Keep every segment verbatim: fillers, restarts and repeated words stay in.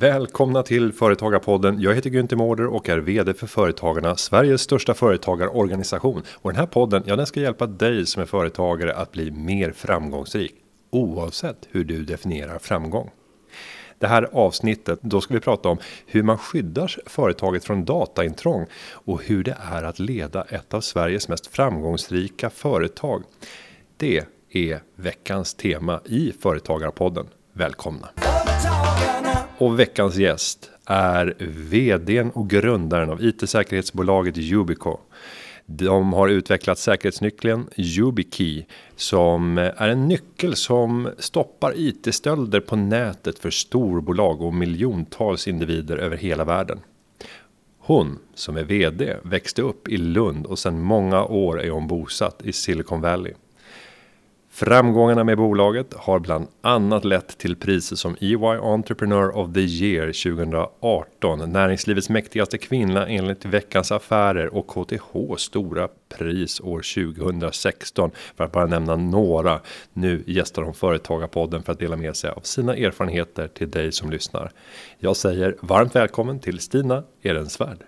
Välkomna till Företagarpodden. Jag heter Günther Mårder och är vd för Företagarna, Sveriges största företagarorganisation. Och den här podden, ja, den ska hjälpa dig som är företagare att bli mer framgångsrik, oavsett hur du definierar framgång. Det här avsnittet, då ska vi prata om hur man skyddar företaget från dataintrång och hur det är att leda ett av Sveriges mest framgångsrika företag. Det är veckans tema i Företagarpodden. Välkomna! Och veckans gäst är vdn och grundaren av I T-säkerhetsbolaget Yubico. De har utvecklat säkerhetsnyckeln YubiKey som är en nyckel som stoppar I T-stölder på nätet för storbolag och miljontals individer över hela världen. Hon som är vd växte upp i Lund och sedan många år är hon bosatt i Silicon Valley. Framgångarna med bolaget har bland annat lett till priser som E Y Entrepreneur of the Year tjugo arton, näringslivets mäktigaste kvinna enligt Veckans Affärer och K T H stora pris år tjugo sexton, för att bara nämna några. Nu gästar de Företagarpodden för att dela med sig av sina erfarenheter till dig som lyssnar. Jag säger varmt välkommen till Stina Ehrensvärd.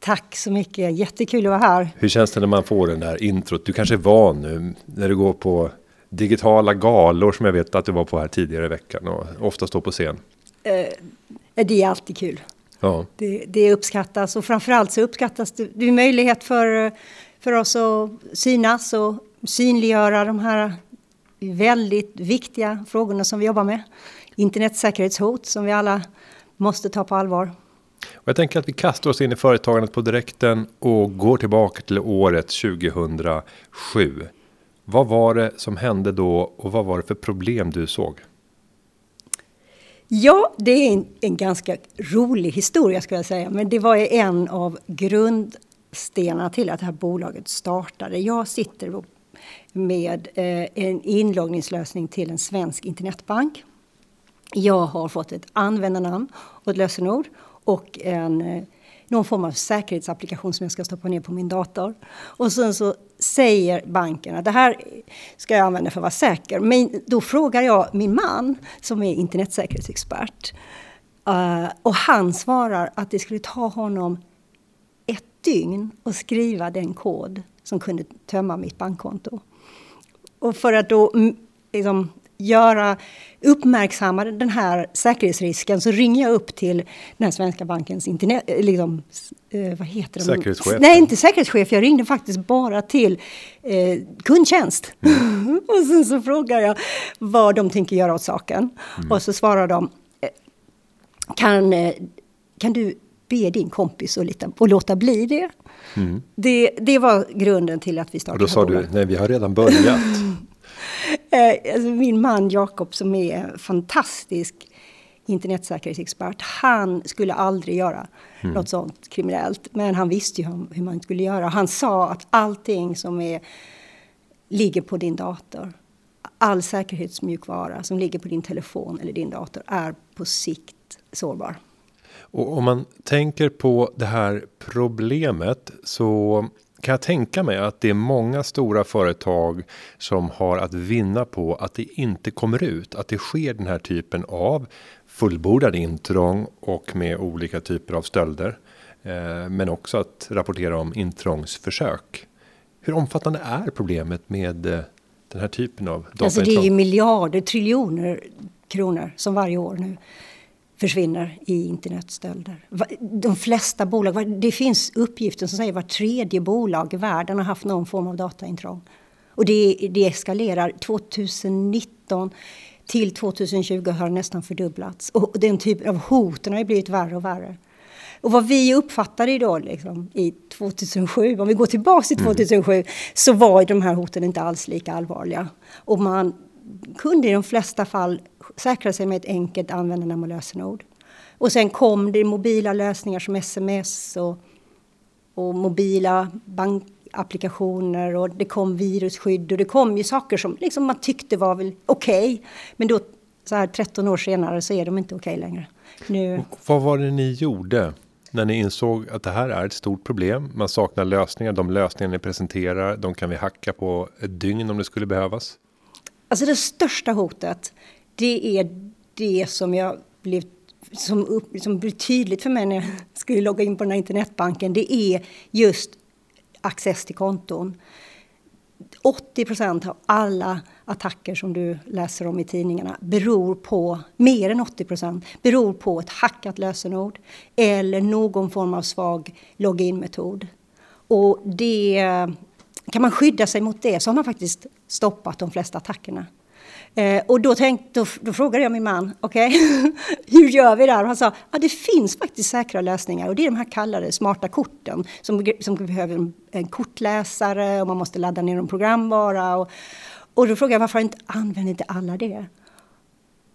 Tack så mycket, jättekul att vara här. Hur känns det när man får den där introt? Du kanske är van nu när du går på digitala galor som jag vet att du var på här tidigare i veckan och ofta står på scen. Eh, det är alltid kul. Ja. Det, det uppskattas och framförallt så uppskattas det. Det är möjlighet för, för oss att synas och synliggöra de här väldigt viktiga frågorna som vi jobbar med. Internetsäkerhetshot som vi alla måste ta på allvar. Och jag tänker att vi kastar oss in i företagandet på direkten och går tillbaka till året tjugo noll sju. Vad var det som hände då och vad var det för problem du såg? Ja, det är en, en ganska rolig historia ska jag säga. Men det var ju en av grundstenarna till att det här bolaget startade. Jag sitter med eh, en inloggningslösning till en svensk internetbank. Jag har fått ett användarnamn och ett lösenord och en, någon form av säkerhetsapplikation som jag ska stoppa ner på min dator. Och sen så säger banken att det här ska jag använda för att vara säker. Men då frågar jag min man som är internetsäkerhetsexpert. Och han svarar att det skulle ta honom ett dygn att skriva den kod som kunde tömma mitt bankkonto. Och för att då liksom göra uppmärksamma den här säkerhetsrisken så ringer jag upp till den här svenska bankens internet, liksom, vad heter de? Säkerhetschef. Nej, inte säkerhetschef, jag ringde faktiskt bara till eh, kundtjänst. Mm. Och sen så frågar jag vad de tänker göra åt saken. Mm. Och så svarar de, kan, kan du be din kompis och, lite, och låta bli det? Mm. det? Det var grunden till att vi startade. Och då sa du, nej vi har redan börjat. Min man Jakob som är en fantastisk internetsäkerhetsexpert, han skulle aldrig göra mm. något sånt kriminellt. Men han visste ju hur man skulle göra. Han sa att allting som är, ligger på din dator, all säkerhetsmjukvara som ligger på din telefon eller din dator är på sikt sårbar. Och om man tänker på det här problemet så kan jag tänka mig att det är många stora företag som har att vinna på att det inte kommer ut. Att det sker den här typen av fullbordade intrång och med olika typer av stölder. Men också att rapportera om intrångsförsök. Hur omfattande är problemet med den här typen av dataintrång? Alltså det är ju miljarder, triljoner kronor som varje år nu försvinner i internetstölder. De flesta bolag, det finns uppgifter som säger var tredje bolag i världen har haft någon form av dataintrång. Och det, det eskalerar. tjugonitton till tjugotjugo har det nästan fördubblats. Och den typen av hoten har blivit värre och värre. Och vad vi uppfattade då liksom, i tjugohundrasju, om vi går tillbaka till tjugohundrasju, mm. så var de här hoten inte alls lika allvarliga. Och man kunde i de flesta fall säkra sig med ett enkelt användarnamn och lösenord. Och sen kom det mobila lösningar som sms och, och mobila bankapplikationer. Och det kom virusskydd och det kom ju saker som liksom man tyckte var väl okej. Okay, men då så här tretton år senare så är de inte okej okay längre. Nu... Vad var det ni gjorde när ni insåg att det här är ett stort problem? Man saknar lösningar, de lösningar ni presenterar, de kan vi hacka på ett dygn om det skulle behövas. Alltså det största hotet, det är det som jag blivit som, upp, som blir tydligt för mig när jag skulle logga in på den här internetbanken, det är just access till konton. åttio procent av alla attacker som du läser om i tidningarna beror på, mer än åttio procent, beror på ett hackat lösenord eller någon form av svag login-metod. Och det, kan man skydda sig mot det så har man faktiskt stoppat de flesta attackerna. Eh, och då, tänkte, då, då frågade jag min man, okej, okay, hur gör vi det här? Och han sa, ja, det finns faktiskt säkra lösningar. Och det är de här kallade smarta korten som, som behöver en, en kortläsare och man måste ladda ner en programvara. Och, och då frågade jag, varför inte, använder inte alla det?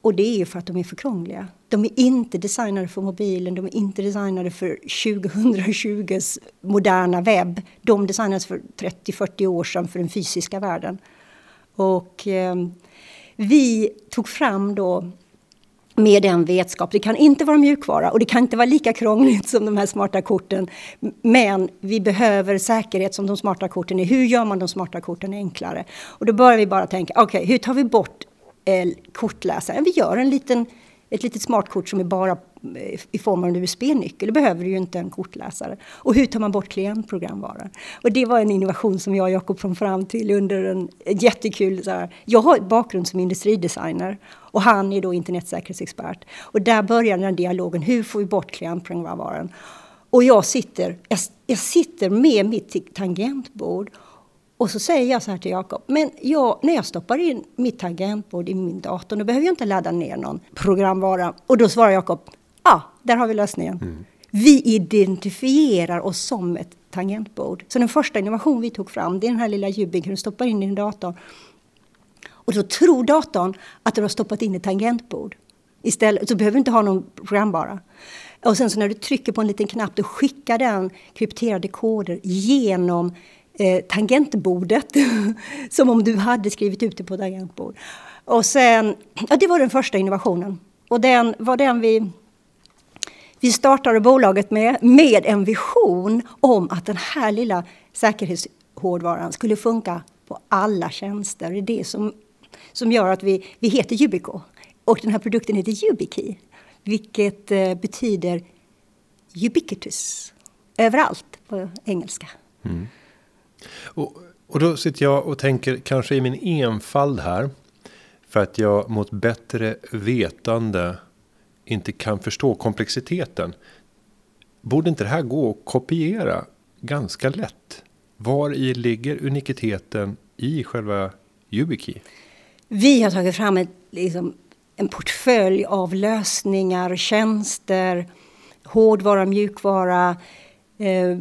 Och det är ju för att de är för krångliga. De är inte designade för mobilen, de är inte designade för tjugotjugotalet moderna webb. De designades för trettio till fyrtio år sedan för den fysiska världen. Och eh, vi tog fram då med den vetskap. Det kan inte vara mjukvara och det kan inte vara lika krångligt som de här smarta korten. Men vi behöver säkerhet som de smarta korten är. Hur gör man de smarta korten enklare? Och då börjar vi bara tänka, okej, okay, hur tar vi bort eh, kortläsaren? Vi gör en liten, ett litet smartkort som är bara i form av en U S B-nyckel. Då behöver du ju inte en kortläsare. Och hur tar man bort klientprogramvaror? Och det var en innovation som jag och Jakob kom fram till under en jättekul... Så här, jag har bakgrund som industridesigner och han är då internetsäkerhetsexpert. Och där började den dialogen, hur får vi bort klientprogramvaran? Och jag sitter, jag, jag sitter med mitt tangentbord och så säger jag så här till Jakob, men jag, när jag stoppar in mitt tangentbord i min dator, då behöver jag inte ladda ner någon programvara. Och då svarar Jakob, ja, ah, där har vi lösningen. Mm. Vi identifierar oss som ett tangentbord. Så den första innovation vi tog fram, det är den här lilla Yubico, hur du stoppar in din dator. Och då tror datorn att du har stoppat in ett tangentbord. Istället, så behöver du inte ha någon programvara. Och sen så när du trycker på en liten knapp, då skickar den krypterade koder genom eh, tangentbordet. Som om du hade skrivit ut det på tangentbord. Och sen, ja, det var den första innovationen. Och den var den vi... Vi startade bolaget med, med en vision om att den här lilla säkerhetshårdvaran skulle funka på alla tjänster. Det är det som, som gör att vi, vi heter Yubico. Och den här produkten heter YubiKey. Vilket eh, betyder ubiquitous. Överallt på engelska. Mm. Och, och då sitter jag och tänker kanske i min enfald här. För att jag mot bättre vetande... inte kan förstå komplexiteten. Borde inte det här gå att kopiera ganska lätt? Var i ligger unikiteten i själva YubiKey? Vi har tagit fram ett, liksom, en portfölj av lösningar, tjänster, hårdvara, mjukvara, eh,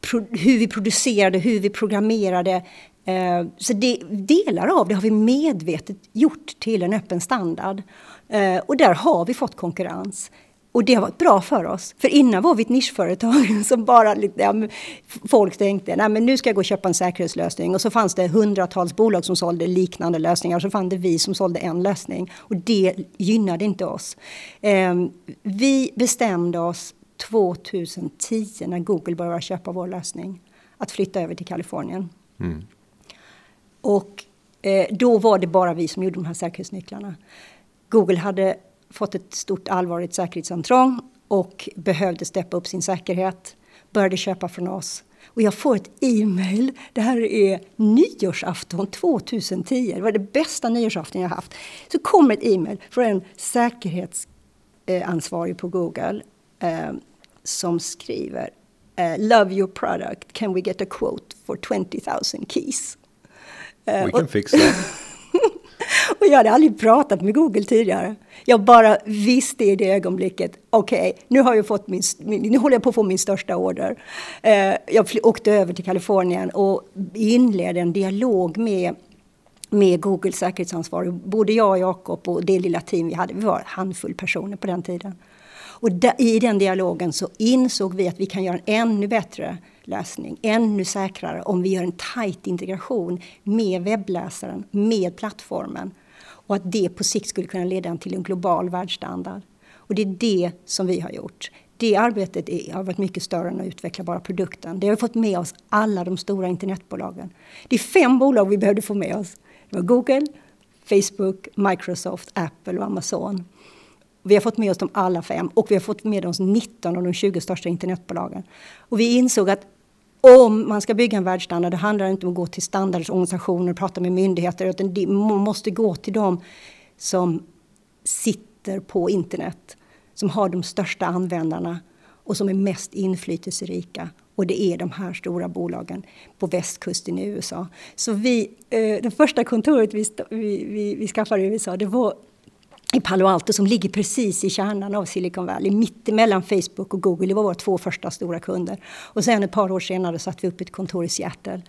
pro, hur vi producerade, hur vi programmerade. Eh, så det, delar av det har vi medvetet gjort till en öppen standard. Och där har vi fått konkurrens. Och det har varit bra för oss. För innan var vi ett nischföretag som bara... Ja, folk tänkte, nej men nu ska jag gå och köpa en säkerhetslösning. Och så fanns det hundratals bolag som sålde liknande lösningar. Och så fann det vi som sålde en lösning. Och det gynnade inte oss. Vi bestämde oss tjugohundratio när Google började köpa vår lösning. Att flytta över till Kalifornien. Mm. Och då var det bara vi som gjorde de här säkerhetsnycklarna. Google hade fått ett stort allvarligt säkerhetsantrång och behövde steppa upp sin säkerhet. Började köpa från oss. Och jag får ett e-mail. Det här är nyårsafton tjugohundratio. Det var det bästa nyårsafton jag haft. Så kommer ett e-mail från en säkerhetsansvarig på Google. Eh, som skriver. Love your product. Can we get a quote for twenty thousand keys? Eh, we can och- fix that. Och jag hade aldrig pratat med Google tidigare. Jag bara visste i det ögonblicket. Okej, okay, nu, nu håller jag på att få min största order. Eh, jag åkte över till Kalifornien och inledde en dialog med, med Googles säkerhetsansvarig. Både jag och Jakob och det lilla team vi hade. Vi var en handfull personer på den tiden. Och där, i den dialogen så insåg vi att vi kan göra en ännu bättre lösning, ännu säkrare om vi gör en tajt integration med webbläsaren, med plattformen. Och att det på sikt skulle kunna leda till en global världsstandard. Och det är det som vi har gjort. Det arbetet är, har varit mycket större än att utveckla bara produkten. Det har vi fått med oss alla de stora internetbolagen. Det är fem bolag vi behövde få med oss. Det var Google, Facebook, Microsoft, Apple och Amazon. Vi har fått med oss de alla fem och vi har fått med oss nitton av de tjugo största internetbolagen. Och vi insåg att om man ska bygga en världsstandard, det handlar inte om att gå till standardorganisationer och prata med myndigheter, utan det måste gå till de som sitter på internet, som har de största användarna och som är mest inflytelserika. Och det är de här stora bolagen på västkusten i U S A. Så vi, det första kontoret vi, vi, vi, vi skaffade i U S A, det var i Palo Alto, som ligger precis i kärnan av Silicon Valley, mitt emellan Facebook och Google. Det var våra två första stora kunder. Och sen ett par år senare satt vi upp ett kontor i Seattle,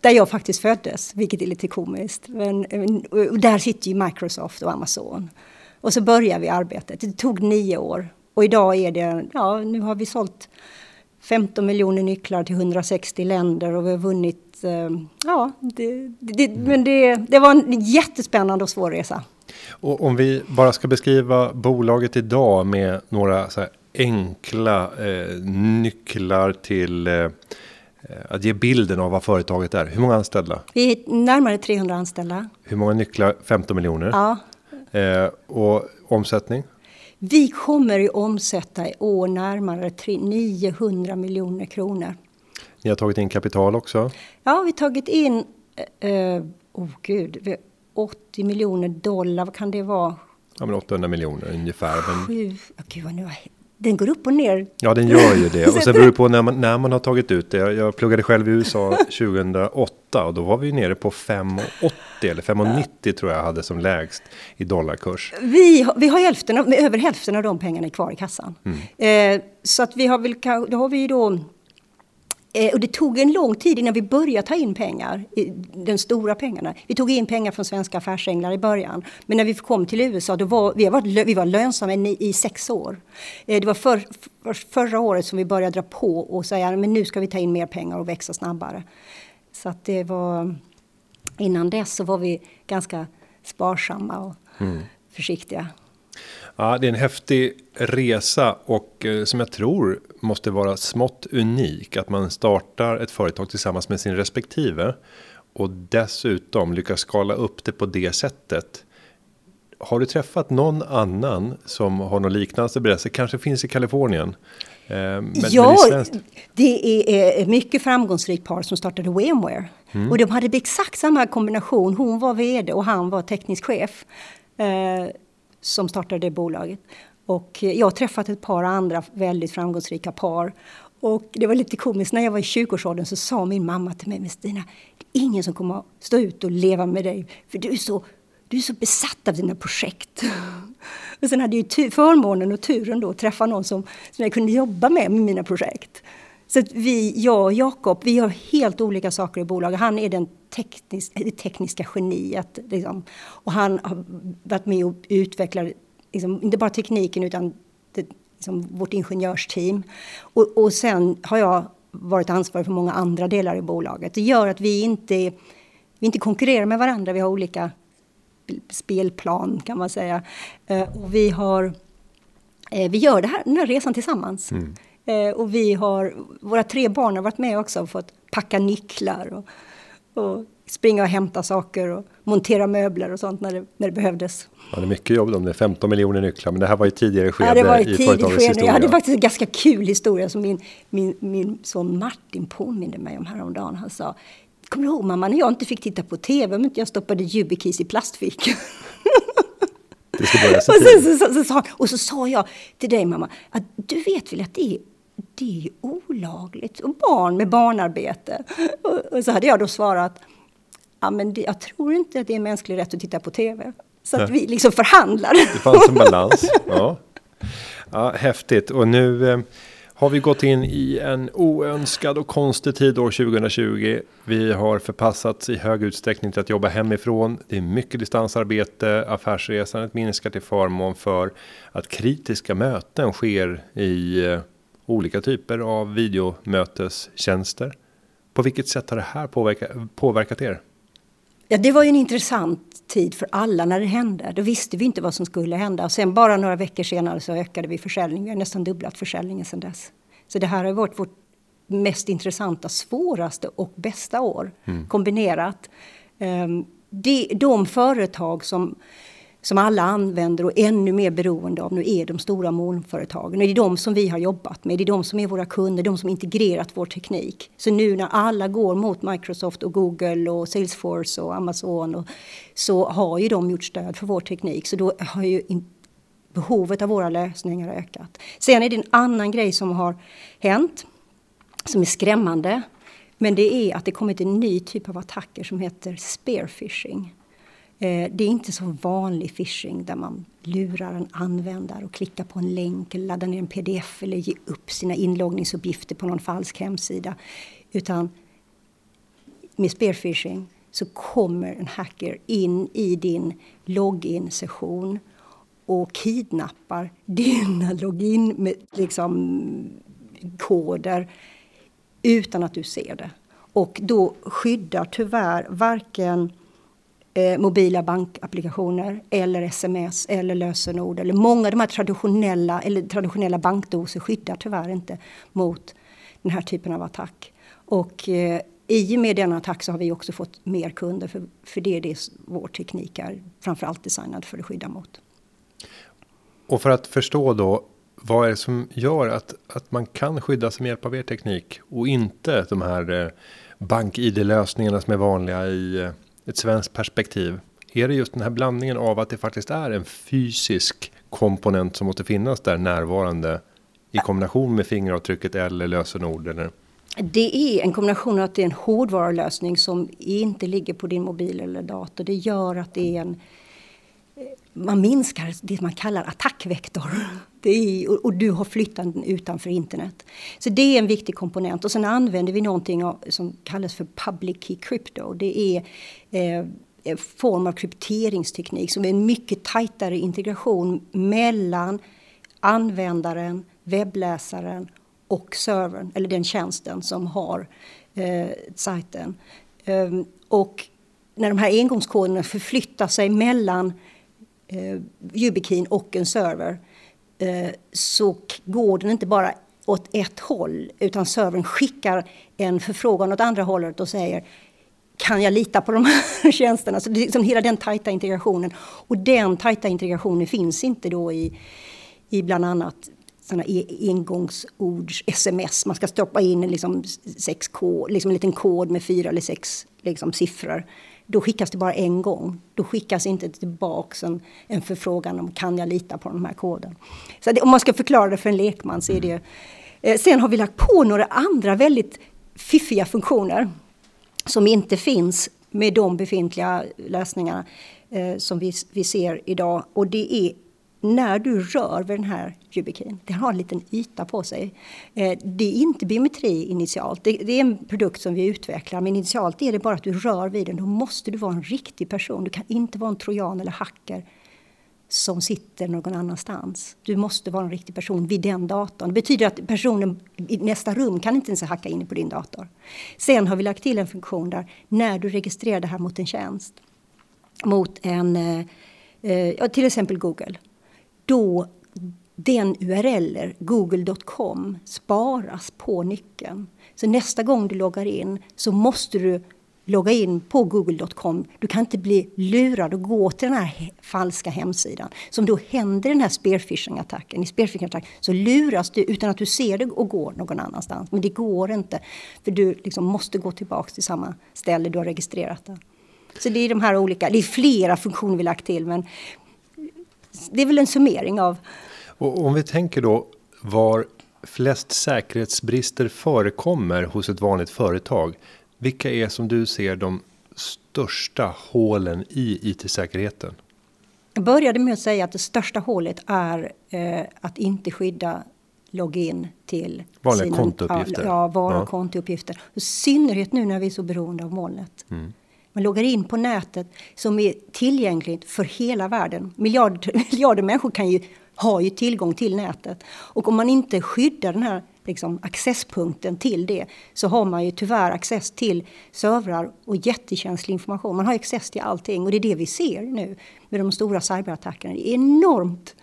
där jag faktiskt föddes, vilket är lite komiskt. Men, där sitter ju Microsoft och Amazon. Och så började vi arbetet. Det tog nio år. Och idag är det, ja, nu har vi sålt femton miljoner nycklar till hundrasextio länder och vi har vunnit, ja, det, det, men det, det var en jättespännande och svår resa. Och om vi bara ska beskriva bolaget idag med några så här enkla eh, nycklar till eh, att ge bilden av vad företaget är. Hur många anställda? Vi är närmare trehundra anställda. Hur många nycklar? femton miljoner. Ja. Eh, och omsättning? Vi kommer ju omsätta i år närmare niohundra miljoner kronor. Ni har tagit in kapital också? Ja, vi har tagit in, åh eh, oh gud, vi, åttio miljoner dollar, vad kan det vara? Ja, men åttahundra miljoner ungefär. Men... Sju, oh, gud, nu har... Den går upp och ner. Ja, den gör ju det. Och sen beror det på när man, när man har tagit ut det. Jag, jag pluggade själv i U S A tjugohundraåtta och då var vi nere på fem åttio eller fem nittio tror jag hade som lägst i dollarkurs. Vi, vi har hälften av, över hälften av de pengarna kvar i kassan. Mm. Eh, så att vi har väl, då har vi då... Och det tog en lång tid innan vi började ta in pengar, den stora pengarna. Vi tog in pengar från svenska affärsänglar i början. Men när vi kom till U S A, då var, vi, var, vi var lönsamma i, i sex år. Det var för, för, förra året som vi började dra på och säga, men nu ska vi ta in mer pengar och växa snabbare. Så att det var, innan dess så var vi ganska sparsamma och mm. försiktiga. Ja, det är en häftig resa och som jag tror måste vara smått unik att man startar ett företag tillsammans med sin respektive och dessutom lyckas skala upp det på det sättet. Har du träffat någon annan som har någon liknande berättelse? Kanske finns i Kalifornien. Men, ja, men det, det är ett mycket framgångsrikt par som startade VMware. Mm. Och de hade exakt samma kombination. Hon var vd och han var teknisk chef. Som startade det bolaget. Och jag har träffat ett par andra väldigt framgångsrika par. Och det var lite komiskt. När jag var i tjugoårsåldern så sa min mamma till mig, Stina, det är ingen som kommer att stå ut och leva med dig. För du är så, du är så besatt av dina projekt. Och sen hade jag ju förmånen och turen då att träffa någon som, som jag kunde jobba med med mina projekt. Så att vi, jag och Jakob, vi har helt olika saker i bolaget. Han är den teknis- det tekniska geniet. Liksom. Och han har varit med och utvecklat, liksom, inte bara tekniken utan det, liksom, vårt ingenjörsteam. Och, och sen har jag varit ansvarig för många andra delar i bolaget. Det gör att vi inte, vi inte konkurrerar med varandra. Vi har olika spelplan kan man säga. Och vi, har, vi gör det här, den här resan tillsammans. Mm. Och vi har, våra tre barn har varit med också och fått packa nycklar och, och springa och hämta saker och montera möbler och sånt när det, när det behövdes. Ja, det är mycket jobb om det är femton miljoner nycklar, men det här var ju tidigare skede, ja, det var i tidig företagets skede. Historia. Jag hade faktiskt en ganska kul historia som min, min, min son Martin påminde mig om häromdagen. Han sa, kommer du ihåg mamma när jag inte fick titta på tv men jag stoppade YubiKeys i plastfickan? Och, så, så, så, så, så, och så sa jag till dig mamma att du vet väl att det är Det är olagligt. Och barn med barnarbete. Och, och så hade jag då svarat. Ja men det, jag tror inte att det är mänsklig rätt att titta på tv. Så att vi liksom förhandlar. Det fanns en balans. Ja. Ja, häftigt. Och nu eh, har vi gått in i en oönskad och konstig tid år tjugohundratjugo. Vi har förpassats i hög utsträckning till att jobba hemifrån. Det är mycket distansarbete. Affärsresandet minskar till förmån för att kritiska möten sker i... Eh, olika typer av videomötestjänster. På vilket sätt har det här påverkat, påverkat er? Ja, det var ju en intressant tid för alla när det hände. Då visste vi inte vad som skulle hända. Och sen bara några veckor senare så ökade vi försäljningen. Vi har nästan dubblat försäljningen sedan dess. Så det här har varit vårt mest intressanta, svåraste och bästa år. Mm. Kombinerat. De företag som... som alla använder och ännu mer beroende av nu är de stora molnföretagen. Och det är de som vi har jobbat med, det är de som är våra kunder, de som integrerat vår teknik. Så nu när alla går mot Microsoft och Google och Salesforce och Amazon och, så har ju de gjort stöd för vår teknik. Så då har ju in- behovet av våra lösningar ökat. Sen är det en annan grej som har hänt som är skrämmande. Men det är att det kommit en ny typ av attacker som heter spear phishing. Det är inte som vanlig phishing där man lurar en användare och klickar på en länk eller laddar ner en pdf eller ger upp sina inloggningsuppgifter på någon falsk hemsida. Utan med spear phishing så kommer en hacker in i din login-session och kidnappar dina login med liksom koder utan att du ser det. Och då skyddar tyvärr varken eh, mobila bankapplikationer eller sms eller lösenord. Eller många av de här traditionella, eller traditionella bankdoser skyddar tyvärr inte mot den här typen av attack. Och eh, i och med denna attack så har vi också fått mer kunder för, för det, det är vår teknik är framförallt designad för att skydda mot. Och för att förstå då, vad är det som gör att, att man kan skydda sig med hjälp av er teknik och inte de här bank-I D-lösningarna som är vanliga i ett svenskt perspektiv? Är det just den här blandningen av att det faktiskt är en fysisk komponent som måste finnas där närvarande i kombination med fingeravtrycket eller lösenord? Eller? Det är en kombination av att det är en hårdvarulösning som inte ligger på din mobil eller dator. Det gör att det är en... Man minskar det man kallar attackvektor. Det är, och du har flyttat den utanför internet. Så det är en viktig komponent. Och sen använder vi någonting som kallas för public key crypto. Det är eh, en form av krypteringsteknik som är en mycket tajtare integration mellan användaren, webbläsaren och servern. Eller den tjänsten som har eh, sajten. Eh, och när de här engångskoderna förflyttar sig mellan eh, YubiKey och en server eh, så går den inte bara åt ett håll utan servern skickar en förfrågan åt andra hållet och säger kan jag lita på de här tjänsterna? Så det är liksom hela den tajta integrationen. Och den tajta integrationen finns inte då i, i bland annat sådana engångsords sms. Man ska stoppa in liksom sex k, liksom en liten kod med fyra eller sex liksom siffror. Då skickas det bara en gång. Då skickas inte tillbaka en, en förfrågan om kan jag lita på den här koden. Så det, om man ska förklara det för en lekman så är det... Eh, sen har vi lagt på några andra väldigt fiffiga funktioner som inte finns med de befintliga lösningarna eh, som vi, vi ser idag. Och det är när du rör vid den här YubiKeyn. Den har en liten yta på sig. Eh, det är inte biometri initialt. Det, det är en produkt som vi utvecklar. Men initialt är det bara att du rör vid den. Då måste du vara en riktig person. Du kan inte vara en trojan eller hacker som sitter någon annanstans. Du måste vara en riktig person vid den datorn. Det betyder att personen i nästa rum kan inte ens hacka in på din dator. Sen har vi lagt till en funktion där när du registrerar det här mot en tjänst. Mot en, eh, ja, till exempel Google. Då den U R L, google dot com, sparas på nyckeln. Så nästa gång du loggar in så måste du logga in på google dot com. Du kan inte bli lurad och gå till den här falska hemsidan. Som då händer den här spearphishing-attacken. I spearphishing-attacken så luras du utan att du ser det och går någon annanstans. Men det går inte för du liksom måste gå tillbaka till samma ställe du har registrerat det. Så det är de här olika, det är flera funktioner vi lagt till men... Det är väl en summering av... Och om vi tänker då var flest säkerhetsbrister förekommer hos ett vanligt företag. Vilka är som du ser de största hålen i I T-säkerheten? Jag började med att säga att det största hålet är eh, att inte skydda login till... Vanliga sina, kontouppgifter. Ja, vanliga ja. kontouppgifter. I synnerhet nu när vi är så beroende av molnet. Mm. Man loggar in på nätet som är tillgängligt för hela världen. Miljarder, miljarder människor kan ju, har ju tillgång till nätet. Och om man inte skyddar den här liksom, accesspunkten till det så har man ju tyvärr access till servrar och jättekänslig information. Man har access till allting och det är det vi ser nu med de stora cyberattackerna. Det är enormt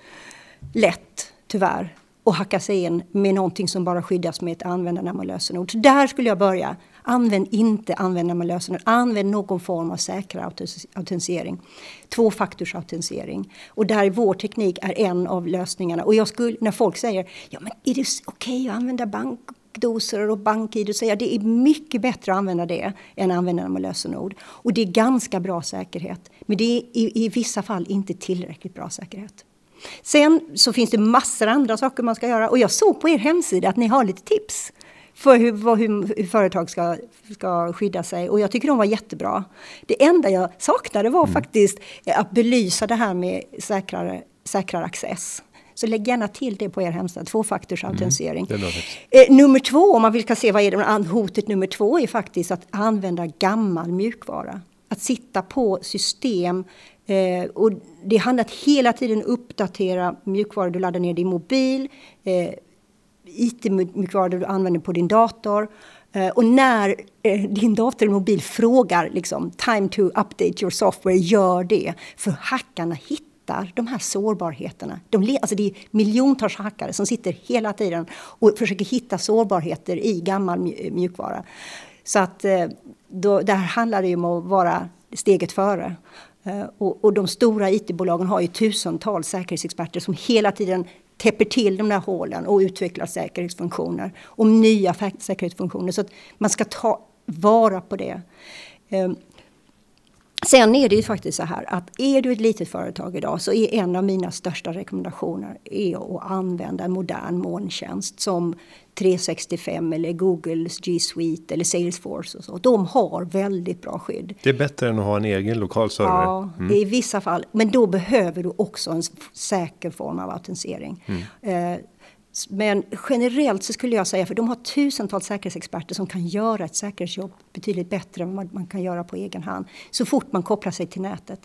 lätt tyvärr att hacka sig in med någonting som bara skyddas med ett användarnamn och lösenord. Så där skulle jag börja. Använd inte användarmedlösenord. Använd någon form av säkrare autentisering. Tvåfaktorsautentisering. Och där vår teknik är en av lösningarna. Och jag skulle, när folk säger, ja men är det okej okay att använda bankdoser och bank-I D? Säger jag, det är mycket bättre att använda det än att använda dem med lösenord. Och det är ganska bra säkerhet. Men det är i, i vissa fall inte tillräckligt bra säkerhet. Sen så finns det massor av andra saker man ska göra. Och jag såg på er hemsida att ni har lite tips för hur, hur, hur företag ska, ska skydda sig. Och jag tycker de var jättebra. Det enda jag saknade var mm. faktiskt att belysa det här med säkrare, säkrare access. Så lägg gärna till det på er hemsida. Tvåfaktorsautentisering. Mm. Eh, nummer två, om man vill se vad är det, hotet nummer två är faktiskt att använda gammal mjukvara. Att sitta på system. Eh, och det handlar att hela tiden uppdatera mjukvaror. Du laddar ner din mobil. Eh, I T-mjukvara du använder på din dator. Och när din dator eller mobil frågar liksom, time to update your software, gör det. För hackarna hittar de här sårbarheterna. De, alltså det är miljontals hackare som sitter hela tiden och försöker hitta sårbarheter i gammal mjukvara. Så att då, där handlar det ju om att vara steget före. Och, och de stora I T-bolagen har ju tusentals säkerhetsexperter som hela tiden täpper till de där hålen och utvecklar säkerhetsfunktioner och nya säkerhetsfunktioner. Så att man ska ta vara på det. Sen är det ju faktiskt så här att är du ett litet företag idag så är en av mina största rekommendationer är att använda en modern molntjänst som tre sextiofem eller Googles G Suite eller Salesforce och så. De har väldigt bra skydd. Det är bättre än att ha en egen lokal server. Ja, mm. i vissa fall. Men då behöver du också en säker form av autentisering. Mm. Eh, Men generellt så skulle jag säga, för de har tusentals säkerhetsexperter som kan göra ett säkerhetsjobb betydligt bättre än vad man kan göra på egen hand. Så fort man kopplar sig till nätet.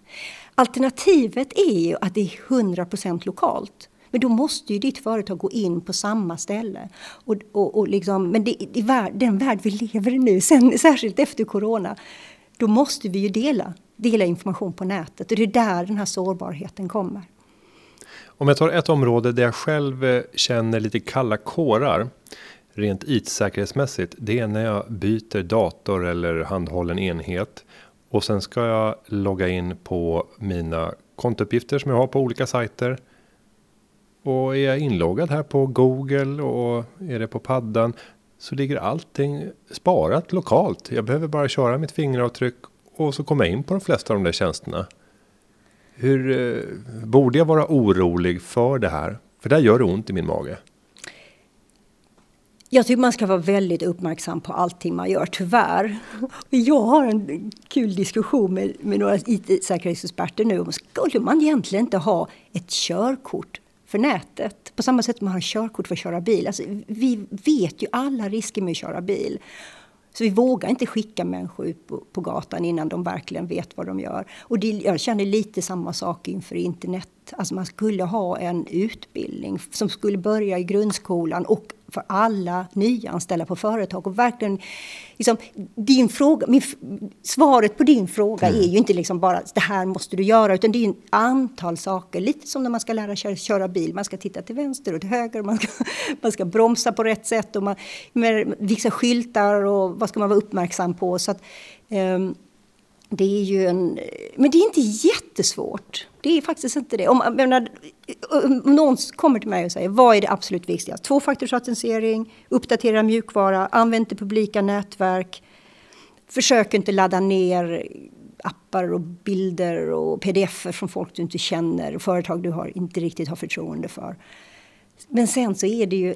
Alternativet är ju att det är hundra procent lokalt. Men då måste ju ditt företag gå in på samma ställe. Och, och, och liksom, men det, i värld, den värld vi lever i nu, sen, särskilt efter corona, då måste vi ju dela, dela information på nätet. Och det är där den här sårbarheten kommer. Om jag tar ett område där jag själv känner lite kalla kårar rent I T-säkerhetsmässigt, det är när jag byter dator eller handhållen enhet och sen ska jag logga in på mina kontouppgifter som jag har på olika sajter. Och är jag inloggad här på Google och är det på paddan så ligger allting sparat lokalt. Jag behöver bara köra mitt fingeravtryck och så kommer jag in på de flesta av de där tjänsterna. Hur eh, borde jag vara orolig för det här? För det här gör det ont i min mage. Jag tycker man ska vara väldigt uppmärksam på allting man gör, tyvärr. Jag har en kul diskussion med, med några I T-säkerhetsexperter nu. Skulle man egentligen inte ha ett körkort för nätet? På samma sätt man har körkort för att köra bil. Alltså, vi vet ju alla risker med att köra bil. Så vi vågar inte skicka människor ut på, på gatan innan de verkligen vet vad de gör. Och det, jag känner lite samma sak inför internet. Alltså man skulle ha en utbildning som skulle börja i grundskolan och för alla nyanställda på företag. Och verkligen, liksom, din fråga, min, svaret på din fråga mm. är ju inte liksom bara det här måste du göra. Utan det är ju ett antal saker. Lite som när man ska lära köra, köra bil. Man ska titta till vänster och till höger. Man ska, man ska bromsa på rätt sätt. Och man, med vissa skyltar och vad ska man vara uppmärksam på. Så att, um, det är ju en, men det är inte jättesvårt. Det är faktiskt inte det. Om, menar, om någon kommer till mig och säger, vad är det absolut viktigaste? Tvåfaktorsautentisering, uppdatera mjukvara, använd inte publika nätverk. Försök inte ladda ner appar och bilder och pdf från folk du inte känner. Företag du har, inte riktigt har förtroende för. Men sen så är det ju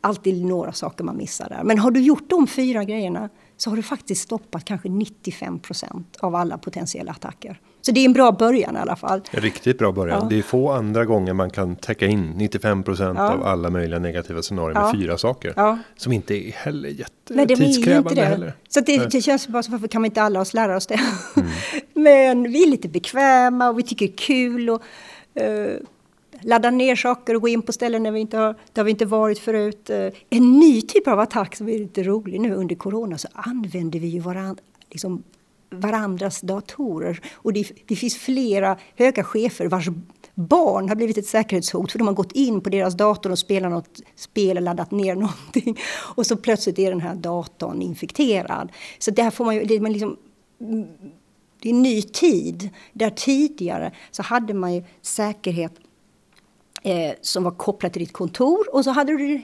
alltid några saker man missar där. Men har du gjort de fyra grejerna så har du faktiskt stoppat kanske nittiofem procent av alla potentiella attacker. Så det är en bra början i alla fall. Riktigt bra början. Ja. Det är få andra gånger man kan täcka in nittiofem procent ja. Av alla möjliga negativa scenarier med ja. fyra saker. Ja. Som inte är heller jättetidskrävande heller. Så det, det känns bara som varför kan vi inte alla oss lära oss det? Mm. Men vi är lite bekväma och vi tycker det är kul och Uh, ladda ner saker och gå in på ställen där vi inte har, där vi inte varit förut. En ny typ av attack som är lite rolig nu under corona så använder vi ju varandra, liksom varandras datorer. Och det, det finns flera höga chefer vars barn har blivit ett säkerhetshot för de har gått in på deras dator och spelat något spel och laddat ner någonting. Och så plötsligt är den här datorn infekterad. Så där får man ju, man liksom, det är en ny tid. Där tidigare så hade man ju säkerhet eh, som var kopplat till ditt kontor och så hade du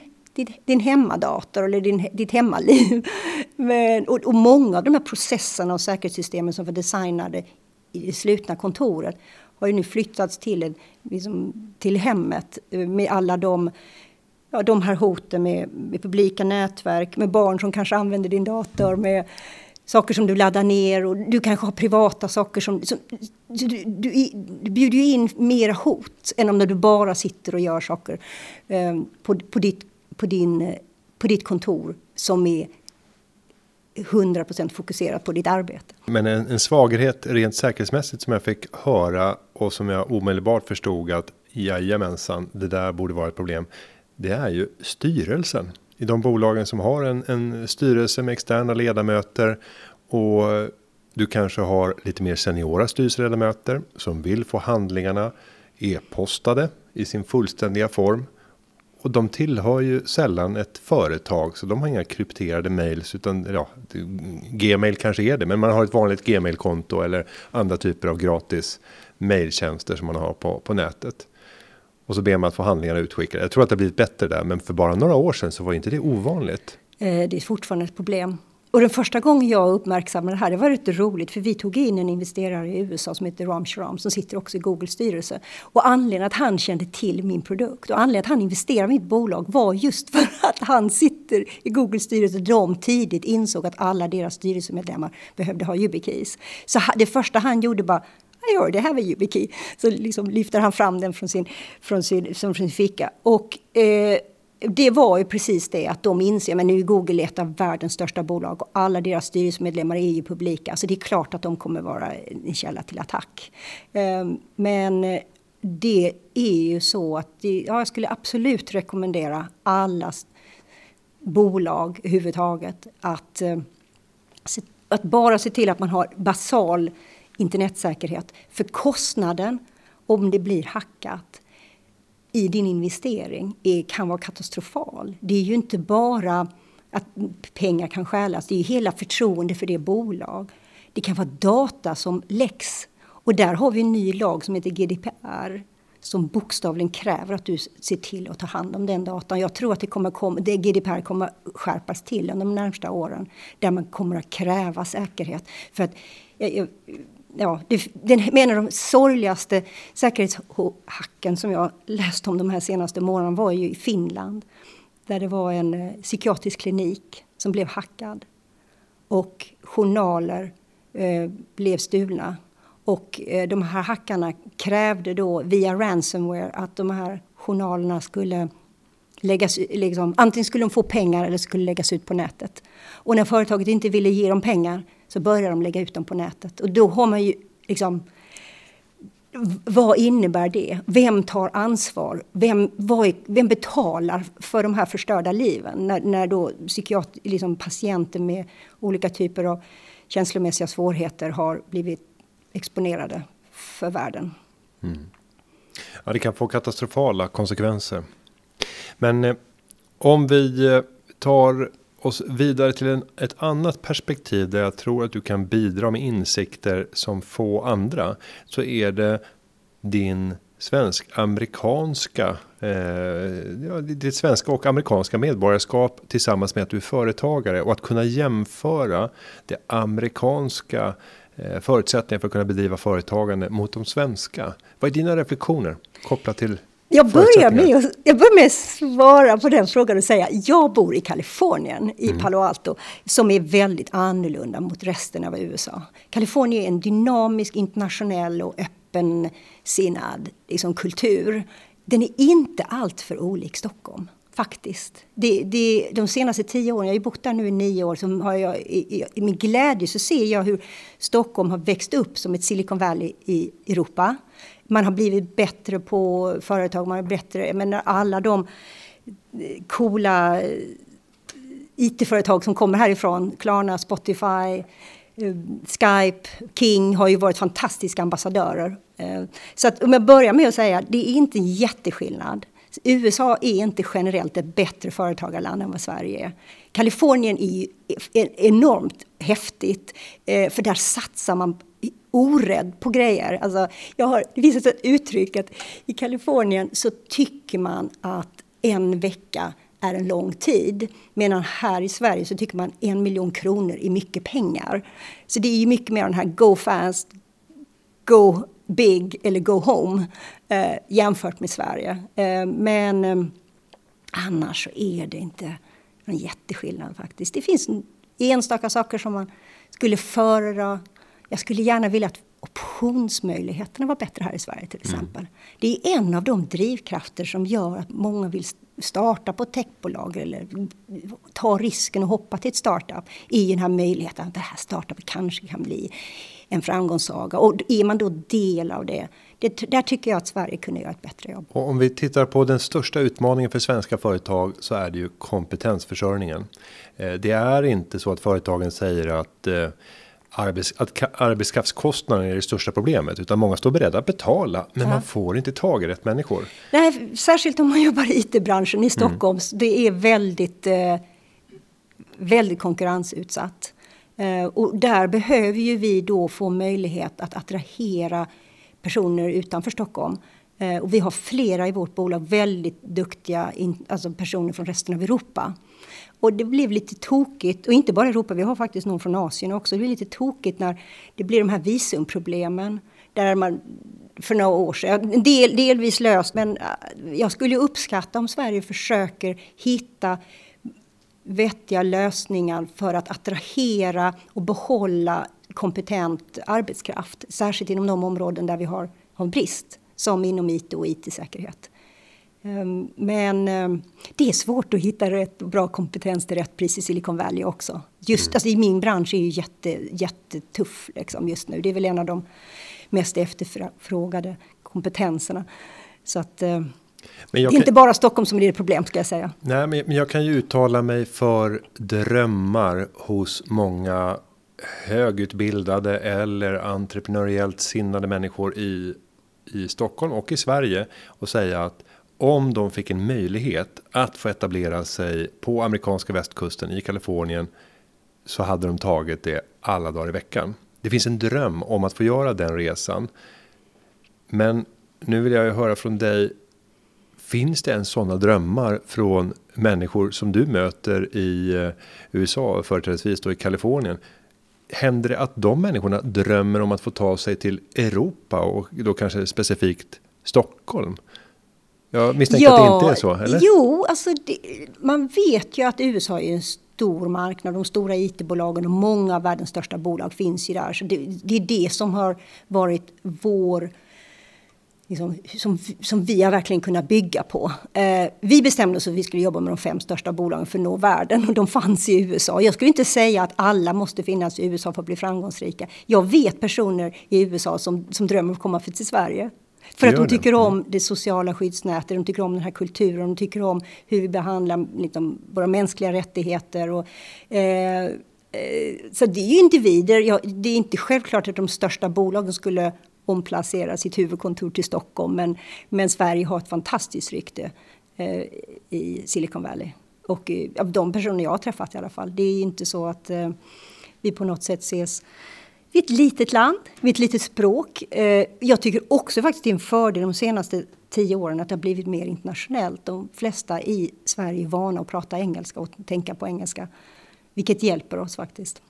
din hemmadator eller din, ditt hemmaliv. Men, och, och många av de här processerna och säkerhetssystemen som var designade i det slutna kontoret har ju nu flyttats till, liksom, till hemmet med alla de, ja, de här hoten med, med publika nätverk, med barn som kanske använder din dator, med saker som du laddar ner och du kanske har privata saker som, som du, du, du bjuder ju in mer hot än om när du bara sitter och gör saker eh, på, på ditt På, din, på ditt kontor som är hundra procent fokuserat på ditt arbete. Men en, en svaghet rent säkerhetsmässigt som jag fick höra och som jag omedelbart förstod att jajamensan, det där borde vara ett problem. Det är ju styrelsen. I de bolagen som har en, en styrelse med externa ledamöter och du kanske har lite mer seniora styrelseledamöter som vill få handlingarna e-postade i sin fullständiga form. Och de tillhör ju sällan ett företag så de har inga krypterade mejls utan ja, Gmail kanske är det. Men man har ett vanligt Gmail-konto eller andra typer av gratis mejltjänster som man har på, på nätet. Och så ber man att få handlingarna utskickade. Jag tror att det har blivit bättre där men för bara några år sedan så var inte det ovanligt. Det är fortfarande ett problem. Och den första gången jag uppmärksammade det här, det var rätt roligt för vi tog in en investerare i U S A som heter Ram Shriram som sitter också i Googles styrelse. Och anledningen att han kände till min produkt och anledningen att han investerade i mitt bolag var just för att han sitter i Googles styrelse. De tidigt insåg att alla deras styrelsemedlemmar behövde ha YubiKeys. Så det första han gjorde bara, ja, det här var YubiKey. Så liksom lyfter han fram den från sin, från sin, från sin ficka. Och... Eh, Det var ju precis det att de inser, men nu är Google ett av världens största bolag och alla deras styrelsemedlemmar är ju publika. Så det är klart att de kommer vara en källa till attack. Men det är ju så att det, ja, jag skulle absolut rekommendera alla bolag överhuvudtaget att, att bara se till att man har basal internetsäkerhet. För kostnaden om det blir hackat i din investering är, kan vara katastrofal. Det är ju inte bara att pengar kan stjälas. Det är ju hela förtroende för det bolag. Det kan vara data som läcks. Och där har vi en ny lag som heter G D P R. Som bokstavligen kräver att du ser till att ta hand om den datan. Jag tror att det kommer komma, det G D P R kommer skärpas till under de närmsta åren. Där man kommer att kräva säkerhet. För att... Jag, Ja, det menar de sorgligaste säkerhetshacken som jag läst om de här senaste månaderna var ju i Finland. Där det var en psykiatrisk klinik som blev hackad. Och journaler eh, blev stulna. Och eh, de här hackarna krävde då via ransomware att de här journalerna skulle läggas, liksom, antingen skulle de få pengar eller skulle läggas ut på nätet. Och när företaget inte ville ge dem pengar så börjar de lägga ut dem på nätet. Och då har man ju liksom, vad innebär det? Vem tar ansvar? Vem, vad är, vem betalar för de här förstörda liven? När, när då psykiat, liksom patienter med olika typer av känslomässiga svårigheter har blivit exponerade för världen. Mm. Ja, det kan få katastrofala konsekvenser. Men eh, om vi tar... Och vidare till en, ett annat perspektiv där jag tror att du kan bidra med insikter som få andra. Så är det din svensk-amerikanska, eh, ditt svenska och amerikanska medborgarskap tillsammans med att du är företagare. Och att kunna jämföra det amerikanska eh, förutsättningarna för att kunna bedriva företagande mot de svenska. Vad är dina reflektioner kopplat till... Jag börjar, med, jag börjar med att svara på den frågan och säga jag bor i Kalifornien, i mm. Palo Alto, som är väldigt annorlunda mot resten av U S A. Kalifornien är en dynamisk, internationell och öppensinnad liksom, kultur. Den är inte allt för olik Stockholm, faktiskt. Det, det, de senaste tio åren, jag har ju bott där nu i nio år, så har jag i, i min glädje så ser jag hur Stockholm har växt upp som ett Silicon Valley i Europa. Man har blivit bättre på företag, man är bättre, men alla de coola I T-företag som kommer härifrån, Klarna, Spotify, Skype, King har ju varit fantastiska ambassadörer. Så att, om jag börjar med att säga, det är inte en jätteskillnad. U S A är inte generellt ett bättre företagarland än vad Sverige är. Kalifornien är enormt häftigt, för där satsar man orädd på grejer. Alltså, jag har, det finns ett uttryck att i Kalifornien så tycker man att en vecka är en lång tid. Medan här i Sverige så tycker man en miljon kronor är mycket pengar. Så det är ju mycket mer den här go fast, go big eller go home eh, jämfört med Sverige. Eh, men eh, annars så är det inte någon jätteskillnad faktiskt. Det finns enstaka saker som man skulle föredra. Jag skulle gärna vilja att optionsmöjligheterna var bättre här i Sverige till exempel. Mm. Det är en av de drivkrafter som gör att många vill starta på techbolag eller ta risken och hoppa till ett startup. I den här möjligheten att det här startupet kanske kan bli en framgångssaga. Och är man då del av det, det där tycker jag att Sverige kunde göra ett bättre jobb. Och om vi tittar på den största utmaningen för svenska företag så är det ju kompetensförsörjningen. Det är inte så att företagen säger att Arbets, att arbetskraftskostnaden är det största problemet, utan många står beredda att betala, men ja. man får inte tag i rätt människor. Nej, särskilt om man jobbar i I T-branschen i Stockholm. Mm. Det är väldigt, eh, väldigt konkurrensutsatt. Eh, och där behöver ju vi då få möjlighet att attrahera personer utanför Stockholm. Eh, och vi har flera i vårt bolag väldigt duktiga in, alltså personer från resten av Europa. Och det blev lite tokigt, och inte bara Europa, vi har faktiskt någon från Asien också. Det blev lite tokigt när det blev de här visumproblemen där man för några år sedan, del, delvis löst. Men jag skulle uppskatta om Sverige försöker hitta vettiga lösningar för att attrahera och behålla kompetent arbetskraft. Särskilt inom de områden där vi har, har brist, som inom I T och I T-säkerhet. Men det är svårt att hitta rätt bra kompetens till rätt pris i Silicon Valley också. Just mm. alltså, i min bransch är ju jätte, jättetuff liksom, just nu. Det är väl en av de mest efterfrågade kompetenserna. Så att, men det är kan... inte bara Stockholm som är det problem, ska jag säga. Nej, men jag kan ju uttala mig för drömmar hos många högutbildade eller entreprenöriellt sinnade människor i, i Stockholm och i Sverige och säga att om de fick en möjlighet att få etablera sig på amerikanska västkusten i Kalifornien så hade de tagit det alla dagar i veckan. Det finns en dröm om att få göra den resan. Men nu vill jag ju höra från dig, finns det ens sådana drömmar från människor som du möter i U S A, företrädesvis då i Kalifornien? Händer det att de människorna drömmer om att få ta sig till Europa och då kanske specifikt Stockholm? Jag misstänker ja, att det inte är så, eller? Jo, alltså det, man vet ju att U S A är en stor marknad. De stora I T-bolagen och många av världens största bolag finns ju där. Så det, det är det som har varit vår... Liksom, som, som vi har verkligen kunnat bygga på. Eh, vi bestämde oss att vi skulle jobba med de fem största bolagen för att nå världen. Och de fanns i U S A. Jag skulle inte säga att alla måste finnas i U S A för att bli framgångsrika. Jag vet personer i U S A som, som drömmer om att komma till Sverige. För att de tycker om det sociala skyddsnätet, de tycker om den här kulturen, de tycker om hur vi behandlar liksom, våra mänskliga rättigheter. Och, eh, eh, så det är ju individer, ja, det är inte självklart att de största bolagen skulle omplacera sitt huvudkontor till Stockholm. Men, men Sverige har ett fantastiskt rykte eh, i Silicon Valley. Och eh, av de personer jag har träffat i alla fall, det är inte så att eh, vi på något sätt ses... Vi är ett litet land, vi är ett litet språk. Jag tycker också faktiskt det är en fördel de senaste tio åren att det har blivit mer internationellt. De flesta i Sverige är vana att prata engelska och tänka på engelska. Vilket hjälper oss faktiskt.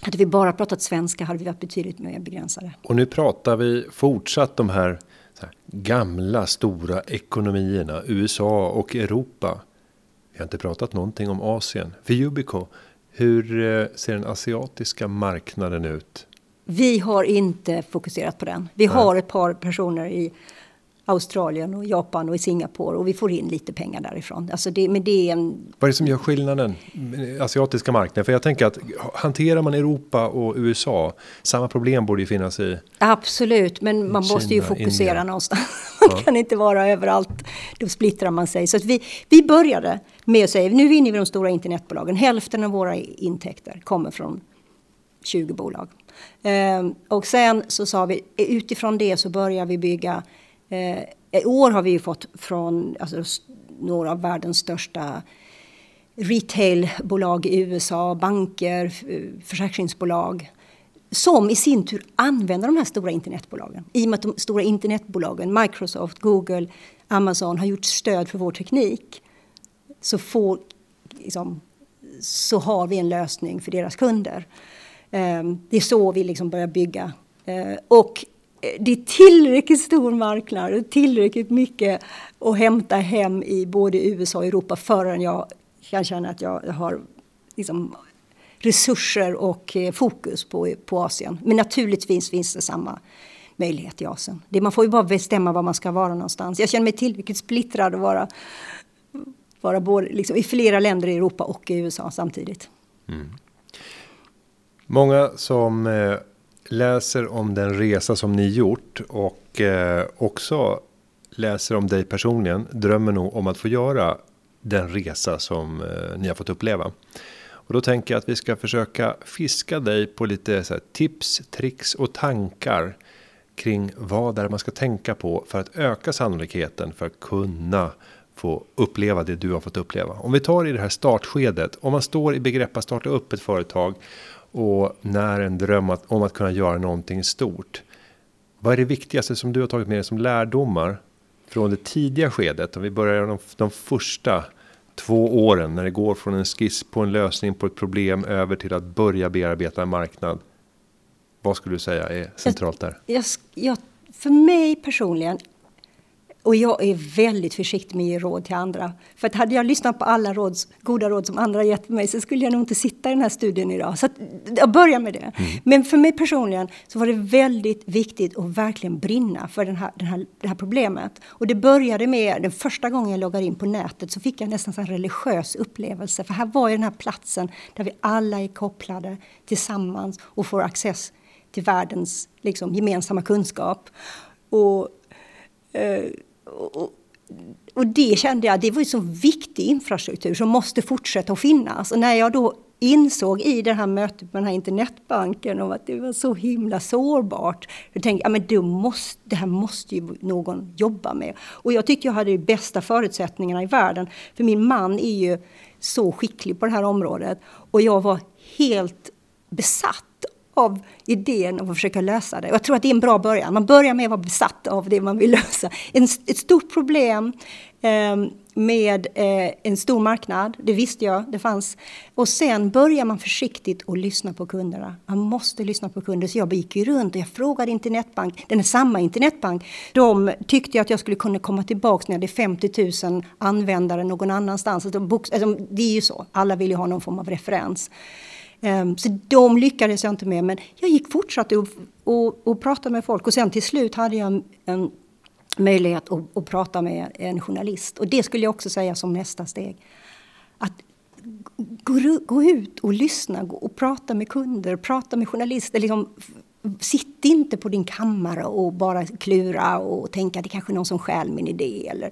Hade vi bara pratat svenska hade vi varit betydligt mer begränsade. Och nu pratar vi fortsatt de här, så här gamla stora ekonomierna, U S A och Europa. Vi har inte pratat någonting om Asien. För Yubico, hur ser den asiatiska marknaden ut? Vi har inte fokuserat på den. Vi Nej. har ett par personer i Australien och Japan och i Singapore. Och vi får in lite pengar därifrån. Alltså det, men det är en... Vad är det som gör skillnaden? Asiatiska marknaden. För jag tänker att hanterar man Europa och U S A, samma problem borde ju finnas i... Absolut, men man Kina, måste ju fokusera India. någonstans. Man ja. kan inte vara överallt. Då splittrar man sig. Så att vi, vi började med att säga, nu vinner vi de stora internetbolagen. Hälften av våra intäkter kommer från tjugo bolag. Eh, och sen så sa vi, utifrån det så börjar vi bygga. Eh, I år har vi fått från alltså, några av världens största retailbolag i U S A, banker, försäkringsbolag, som i sin tur använder de här stora internetbolagen. I och med att de stora internetbolagen, Microsoft, Google, Amazon, har gjort stöd för vår teknik, så, får, liksom, så har vi en lösning för deras kunder. Det är så vi liksom börjar bygga. Och det är tillräckligt stor marknad och tillräckligt mycket att hämta hem i både U S A och Europa förrän jag kan känna att jag har liksom resurser och fokus på, på Asien. Men naturligtvis finns det samma möjlighet i Asien. Det, man får ju bara bestämma var man ska vara någonstans. Jag känner mig tillräckligt splittrad att vara, vara både, liksom, i flera länder i Europa och i U S A samtidigt. Mm. Många som eh, läser om den resa som ni gjort och eh, också läser om dig personligen drömmer nog om att få göra den resa som eh, ni har fått uppleva. Och då tänker jag att vi ska försöka fiska dig på lite så här, tips, tricks och tankar kring vad där man ska tänka på för att öka sannolikheten för att kunna få uppleva det du har fått uppleva. Om vi tar i det här startskedet, om man står i begrepp att starta upp ett företag och när en dröm att, om att kunna göra någonting stort. Vad är det viktigaste som du har tagit med dig som lärdomar från det tidiga skedet? Om vi börjar de, de första två åren när det går från en skiss på en lösning på ett problem över till att börja bearbeta en marknad. Vad skulle du säga är centralt där? Jag, jag, jag, för mig personligen, och jag är väldigt försiktig med att ge råd till andra. För att hade jag lyssnat på alla råd, goda råd som andra gett mig, så skulle jag nog inte sitta i den här studien idag. Så att, jag börjar med det. Mm. Men för mig personligen så var det väldigt viktigt att verkligen brinna för den här, den här, det här problemet. Och det började med, den första gången jag loggade in på nätet så fick jag nästan en religiös upplevelse. För här var ju den här platsen där vi alla är kopplade tillsammans och får access till världens liksom, gemensamma kunskap. Och... Eh, Och, och det kände jag, det var ju så viktig infrastruktur som måste fortsätta att finnas. Och när jag då insåg i det här mötet med den här internetbanken och att det var så himla sårbart, då tänkte jag, ja, men det, måste, det här måste ju någon jobba med. Och jag tyckte jag hade de bästa förutsättningarna i världen, för min man är ju så skicklig på det här området. Och jag var helt besatt av idén och försöka lösa det. Jag tror att det är en bra början. Man börjar med att vara besatt av det man vill lösa. En, ett stort problem eh, med eh, en stor marknad, det visste jag, det fanns. Och sen börjar man försiktigt och lyssna på kunderna. Man måste lyssna på kunder. Så jag gick ju runt och jag frågade internetbank, den är samma internetbank. De tyckte att jag skulle kunna komma tillbaka när det är femtio tusen användare någon annanstans. Alltså, det är ju så, alla vill ju ha någon form av referens. Så de lyckades jag inte med, men jag gick fortsatt och, och, och pratade med folk. Och sen till slut hade jag en, en möjlighet att, att prata med en journalist. Och det skulle jag också säga som nästa steg. Att gå, gå ut och lyssna gå, och prata med kunder, prata med journalister. Liksom, sitt inte på din kammare och bara klura och tänka att det kanske är någon som stjäl min idé. Eller...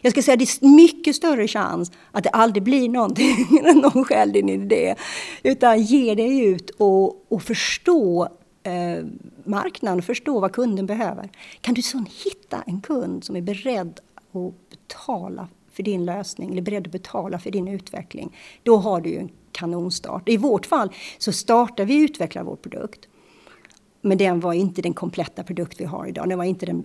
Jag ska säga att det är mycket större chans att det aldrig blir någonting när någon stjäl din idé. Utan ge dig ut och, och förstå eh, marknaden, förstå vad kunden behöver. Kan du sån hitta en kund som är beredd att betala för din lösning eller beredd att betala för din utveckling, då har du ju en kanonstart. I vårt fall så startar vi och utvecklar vår produkt. Men den var inte den kompletta produkt vi har idag. Den var inte den,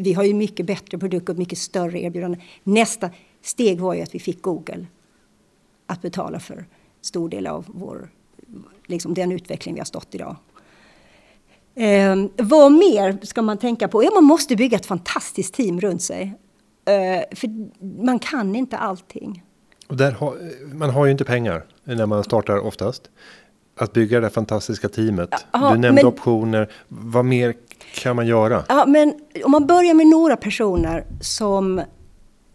vi har ju mycket bättre produkter och mycket större erbjudanden. Nästa steg var ju att vi fick Google att betala för stor del av vår, liksom den utveckling vi har stått idag. Eh, vad mer ska man tänka på? Ja, man måste bygga ett fantastiskt team runt sig. Eh, för man kan inte allting. Och där har, man har ju inte pengar när man startar oftast. Att bygga det fantastiska teamet. Aha, du nämnde men, optioner. Vad mer kan man göra? Ja, men om man börjar med några personer som,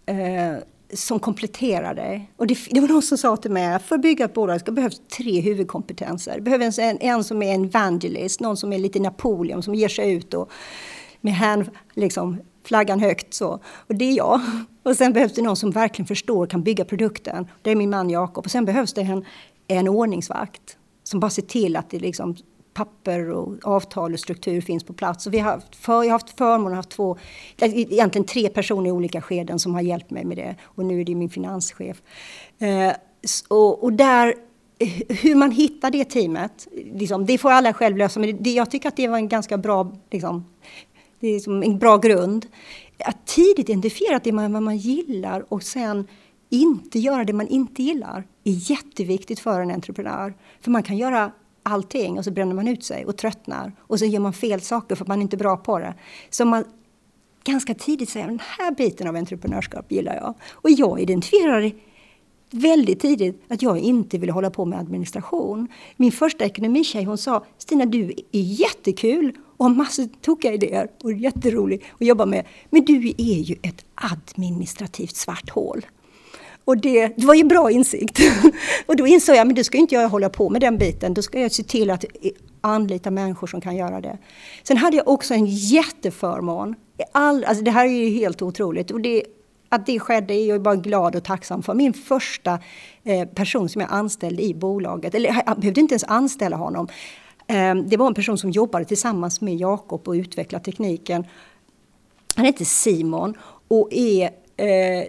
eh, som kompletterar dig. Och det, det var någon som sa till mig, för att bygga ett bolag ska behövs tre huvudkompetenser. Det behövs en, en som är en evangelist, någon som är lite Napoleon, som ger sig ut och med hand, liksom, flaggan högt. Så. Och det är jag. Och sen behövs det någon som verkligen förstår och kan bygga produkten. Det är min man Jakob. Och sen behövs det en, en ordningsvakt. som bara ser till att det liksom papper och avtal och struktur finns på plats. Så vi har haft för, jag har haft förmånen haft två, egentligen tre personer i olika skeden som har hjälpt mig med det. Och nu är det min finanschef. Eh, och, och där, hur man hittar det teamet, liksom, det får alla själv lösa. Men det, jag tycker att det var en ganska bra, liksom, det är som en bra grund. Att tidigt identifiera det man, vad man gillar och sen inte göra det man inte gillar är jätteviktigt för en entreprenör. För man kan göra allting och så bränner man ut sig och tröttnar. Och så gör man fel saker för att man inte är bra på det. Så man ganska tidigt säger, den här biten av entreprenörskap gillar jag. Och jag identifierar väldigt tidigt att jag inte ville hålla på med administration. Min första ekonomitjej, hon sa, Stina, du är jättekul och har massor tokiga idéer och är jätterolig att jobba med. Men du är ju ett administrativt svart hål. Och det, det var ju bra insikt. Och då insåg jag, men det ska inte jag hålla på med den biten. Då ska jag se till att anlita människor som kan göra det. Sen hade jag också en jätteförmån. All, alltså det här är ju helt otroligt. Och det, att det skedde är jag bara glad och tacksam för. Min första eh, person som jag anställde i bolaget. Eller jag behövde inte ens anställa honom. Eh, det var en person som jobbade tillsammans med Jakob och utvecklade tekniken. Han heter Simon och är...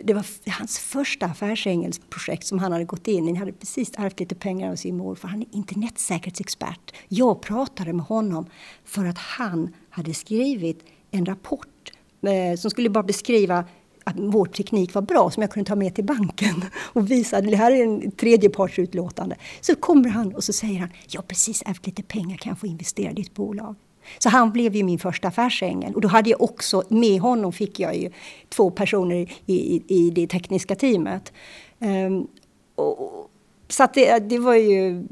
Det var hans första affärsängelsprojekt som han hade gått in i. Han hade precis ärvt lite pengar av sin mor, för han är internetsäkerhetsexpert. Jag pratade med honom för att han hade skrivit en rapport som skulle bara beskriva att vår teknik var bra, som jag kunde ta med till banken och visa. Det här är en tredjepartsutlåtande. Så kommer han och så säger han, jag har precis ärvt lite pengar, kan jag få investera i ditt bolag? Så han blev ju min första affärsängel. Och då hade jag också, med honom fick jag ju två personer i, i det tekniska teamet. Um, och, så att det, det var ju...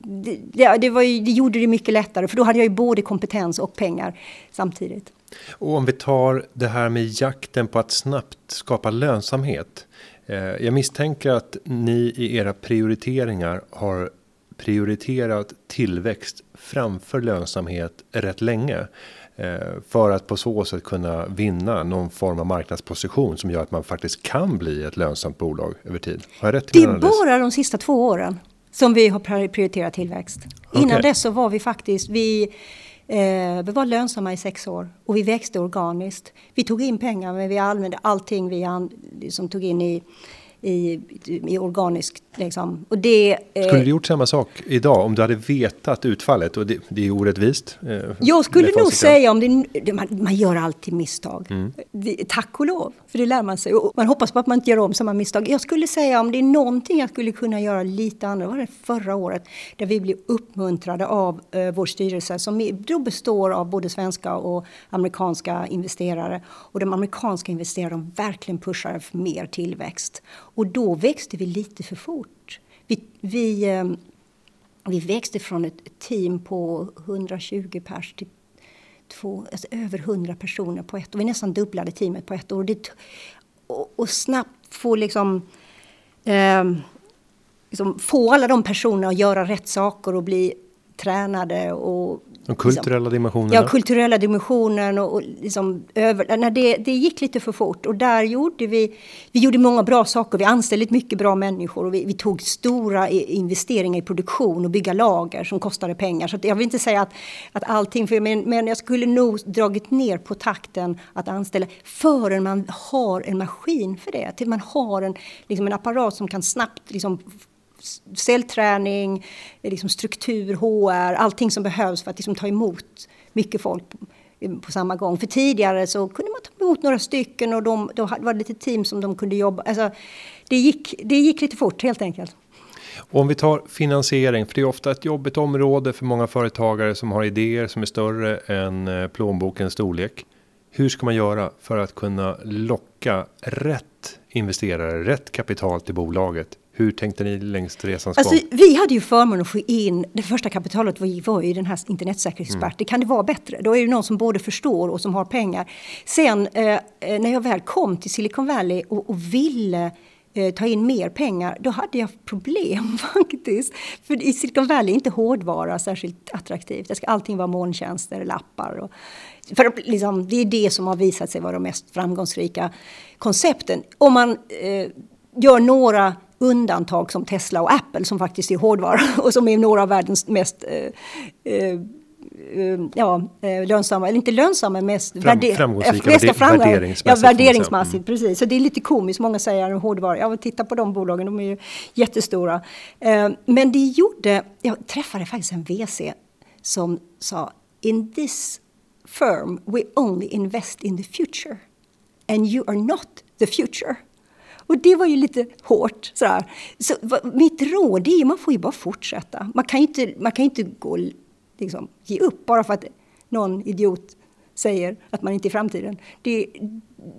Det, det, var ju, det gjorde det mycket lättare, för då hade jag ju både kompetens och pengar samtidigt. Och om vi tar det här med jakten på att snabbt skapa lönsamhet. Eh, jag misstänker att ni i era prioriteringar har prioriterat tillväxt framför lönsamhet rätt länge för att på så sätt kunna vinna någon form av marknadsposition som gör att man faktiskt kan bli ett lönsamt bolag över tid. Har jag rätt till min analys? Det är bara de sista två åren som vi har prioriterat tillväxt. Okay. Innan dess så var vi faktiskt, vi, eh, vi var lönsamma i sex år och vi växte organiskt. Vi tog in pengar, men vi använde allting vi an, som tog in i I, i organiskt liksom. Och det, skulle du gjort samma sak idag om du hade vetat utfallet? Och det, det är orättvist. Eh, jag skulle nog säga om det, det, man, man gör alltid misstag. Mm. Det, tack och lov, för det lär man sig. Och man hoppas på att man inte gör om samma misstag. Jag skulle säga om det är någonting jag skulle kunna göra lite annorlunda. Det var det förra året där vi blev uppmuntrade av eh, vår styrelse som då består av både svenska och amerikanska investerare. Och de amerikanska investerare, de verkligen pushar för mer tillväxt. Och då växte vi lite för fort. Vi, vi, vi växte från ett team på etthundratjugo pers till två, alltså över hundra personer på ett år. Vi nästan dubblade teamet på ett år. Det, och, och snabbt få, liksom, eh, liksom få alla de personerna att göra rätt saker och bli tränade. Och, de kulturella liksom, dimensionerna. Ja, kulturella dimensionen. Och, och liksom över, när det, det gick lite för fort. Och där gjorde vi, vi gjorde många bra saker. Vi anställde mycket bra människor. Och vi, vi tog stora investeringar i produktion och bygga lager som kostade pengar. Så att jag vill inte säga att, att allting, för, men, men jag skulle nog dragit ner på takten att anställa. Förrän man har en maskin för det. Till man har en, liksom en apparat som kan snabbt... Liksom, säljträning, liksom struktur, H R, allting som behövs för att liksom ta emot mycket folk på, på samma gång. För tidigare så kunde man ta emot några stycken och de, då var det lite team som de kunde jobba. Alltså, det gick, det gick lite fort helt enkelt. Och om vi tar finansiering, för det är ofta ett jobbigt område för många företagare som har idéer som är större än plånbokens storlek. Hur ska man göra för att kunna locka rätt investerare, rätt kapital till bolaget? Hur tänkte ni längs resans alltså, gång? Vi hade ju förmånen att få in... Det första kapitalet var ju, var ju den här internetsäkerhetsexperten. Mm. Kan det vara bättre? Då är det någon som både förstår och som har pengar. Sen eh, när jag väl kom till Silicon Valley och, och ville eh, ta in mer pengar, då hade jag problem faktiskt. För i Silicon Valley är inte hårdvara särskilt attraktivt. Det ska allting vara molntjänster eller appar. Och, för liksom, det är det som har visat sig vara de mest framgångsrika koncepten. Om man... Eh, gör några undantag som Tesla och Apple som faktiskt är hårdvara och som är några av världens mest eh, eh, ja, lönsamma, eller inte lönsamma, mest Fram, värde- framgångsrika, mest värder- värderingsmässigt. Ja, värderingsmässigt, mm. precis. Så det är lite komiskt, många säger en hårdvara. Ja, titta på de bolagen, de är ju jättestora. Eh, men det gjorde, jag träffade faktiskt en V C som sa, in this firm we only invest in the future and you are not the future. Och det var ju lite hårt. Sådär. Så mitt råd är att man får ju bara fortsätta. Man kan ju inte, man kan inte gå, liksom, ge upp bara för att någon idiot säger att man inte är i framtiden. Det,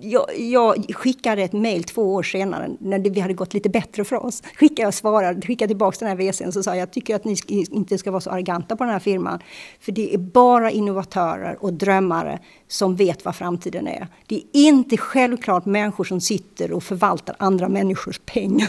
jag, jag skickade ett mejl två år senare när det, vi hade gått lite bättre för oss. Skickade jag svarade, skickade tillbaka den här V C:n så sa jag, jag tycker att ni inte ska vara så arroganta på den här firman. För det är bara innovatörer och drömmare som vet vad framtiden är. Det är inte självklart människor som sitter och förvaltar andra människors pengar.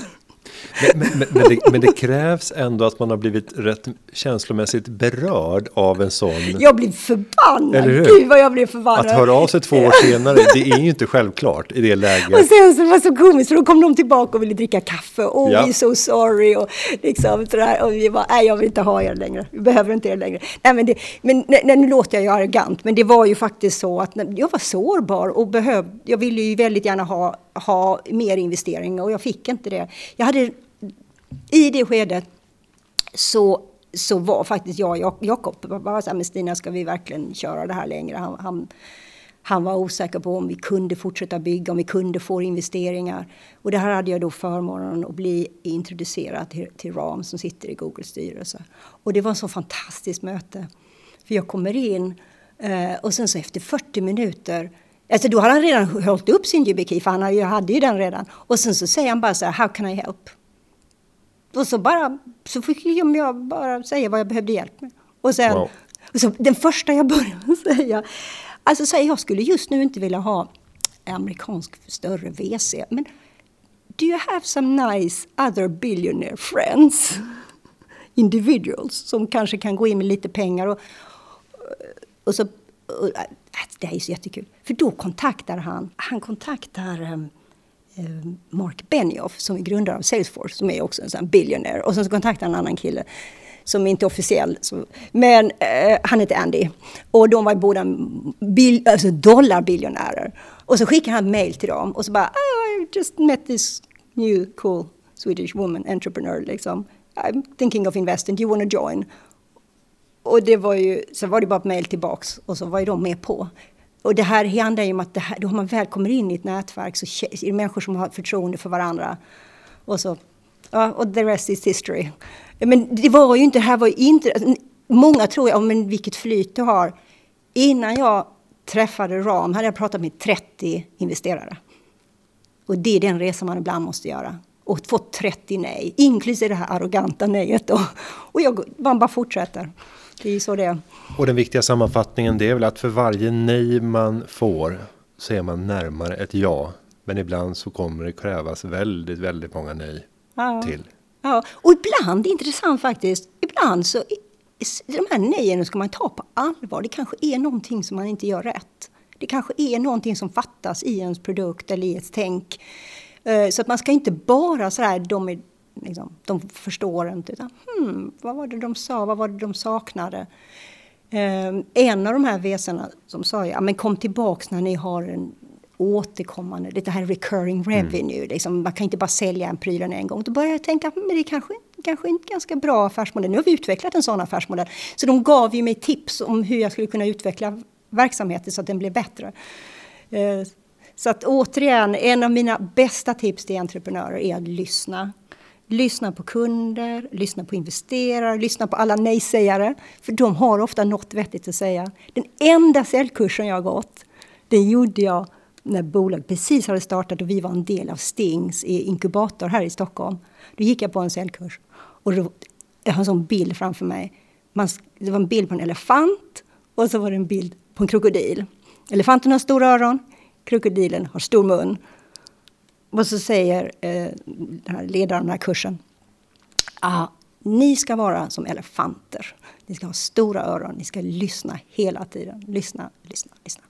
Men, men, men, det, men det krävs ändå att man har blivit rätt känslomässigt berörd av en sån... Jag blev förbannad, gud vad jag blev förbannad. Att höra av sig två år senare, det är ju inte självklart i det läget. Och sen så var det så komiskt, för då kom de tillbaka och ville dricka kaffe. Oh, ja. We're so sorry. Och, liksom, och vi bara, nej jag vill inte ha er längre. Vi behöver inte er längre. Nej, men det, men, nej, nu låter jag ju arrogant, men det var ju faktiskt så att jag var sårbar och behövde, jag ville ju väldigt gärna ha ha mer investeringar och jag fick inte det. Jag hade, i det skedet så, så var faktiskt jag och Jakob bara så här, men Stina, ska vi verkligen köra det här längre? Han, han, han var osäker på om vi kunde fortsätta bygga, om vi kunde få investeringar. Och det här hade jag då förmånen att bli introducerad till, till Ram som sitter i Googles styrelse. Och det var en så fantastiskt möte. För jag kommer in och sen så efter fyrtio minuter, alltså då hade han redan hållit upp sin YubiKey, för han hade ju den redan. Och sen så säger han bara så här, how can I help? Och så bara, så fick jag bara säga vad jag behövde hjälp med. Och sen, wow. Och så, den första jag började säga, alltså säger jag skulle just nu inte vilja ha amerikansk större V C, men do you have some nice other billionaire friends? Individuals som kanske kan gå in med lite pengar och, och så... Och, det är så jättekul. För då kontaktar han, han kontaktar eh, Mark Benioff som är grundare av Salesforce, som är också en sån billionaire. Och sen så kontaktar han en annan kille som är inte officiell. Så, men eh, han heter Andy. Och de var båda bil, alltså dollar-biljonärer. Och så skickar han mail till dem. Och så bara, oh, I just met this new cool Swedish woman entrepreneur. Liksom. I'm thinking of investing. Do you want to join? Och det var ju, så var det bara ett mejl tillbaks och så var ju de med på. Och det här handlar ju om att det här, då man väl kommer in i ett nätverk så är det människor som har förtroende för varandra. Och så, ja, och the rest is history. Men det var ju inte, det här var ju inte, många tror jag, oh, men vilket flyt du har. Innan jag träffade Ram hade jag pratat med trettio investerare. Och det är den resan man ibland måste göra. Och få trettio nej, inklusive det här arroganta nejet då. Och jag, man bara fortsätter. Det är så det. Och den viktiga sammanfattningen det är väl att för varje nej man får så är man närmare ett ja. Men ibland så kommer det krävas väldigt, väldigt många nej ja. Till. Ja, och ibland, det är intressant faktiskt, ibland så de här nejen ska man ta på allvar. Det kanske är någonting som man inte gör rätt. Det kanske är någonting som fattas i ens produkt eller i ett tänk. Så att man ska inte bara så här, de är liksom, de förstår inte. Utan, hmm, vad var det de sa? Vad var det de saknade? Um, en av de här V C:arna som sa, ja, men kom tillbaka när ni har en återkommande, det här recurring revenue. Mm. Liksom, man kan inte bara sälja en prylen en gång. Då började jag tänka, men det kanske, kanske är en ganska bra affärsmodell. Nu har vi utvecklat en sån affärsmodell. Så de gav ju mig tips om hur jag skulle kunna utveckla verksamheten så att den blev bättre. Uh, så att återigen, en av mina bästa tips till entreprenörer är att lyssna. Lyssna på kunder, lyssna på investerare, lyssna på alla nej-sägare. För de har ofta något vettigt att säga. Den enda säljkursen jag har gått, den gjorde jag när bolaget precis hade startat och vi var en del av Stings inkubator här i Stockholm. Då gick jag på en säljkurs och då, jag har en sån bild framför mig. Man, det var en bild på en elefant och så var det en bild på en krokodil. Elefanten har stora öron, krokodilen har stor mun. Och så säger eh, den här ledaren av den här kursen. Ah, ni ska vara som elefanter. Ni ska ha stora öron. Ni ska lyssna hela tiden. Lyssna, lyssna, lyssna.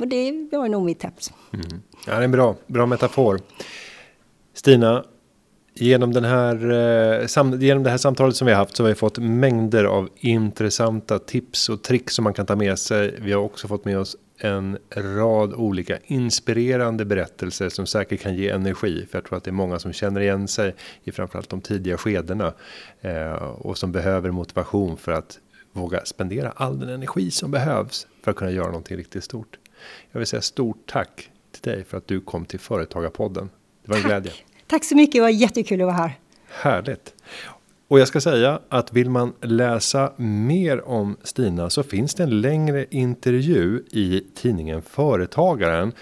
Och det var nog mitt tips. Mm. Ja, det är en bra, bra metafor. Stina, Genom, den här, eh, sam- genom det här samtalet som vi har haft så har vi fått mängder av intressanta tips och trick som man kan ta med sig. Vi har också fått med oss en rad olika inspirerande berättelser som säkert kan ge energi. För jag tror att det är många som känner igen sig i framförallt de tidiga skedena. Eh, och som behöver motivation för att våga spendera all den energi som behövs för att kunna göra någonting riktigt stort. Jag vill säga stort tack till dig för att du kom till Företagarpodden. Det var en glädje. Tack så mycket, det var jättekul att vara här. Härligt. Och jag ska säga att vill man läsa mer om Stina så finns det en längre intervju i tidningen Företagaren.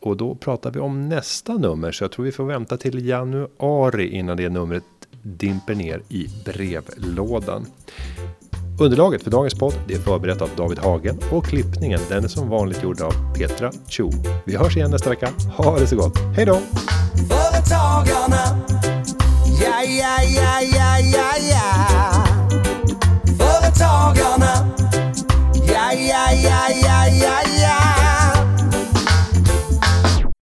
Och då pratar vi om nästa nummer, så jag tror vi får vänta till januari innan det numret dimper ner i brevlådan. Underlaget för dagens podd är förberett av David Hagen och klippningen den är som vanligt gjord av Petra Cho. Vi hörs igen nästa vecka. Ha det så gott. Hej då! Företagarna. Ja, ja, ja, ja, ja, ja. Företagarna. Ja, ja, ja, ja, ja, ja.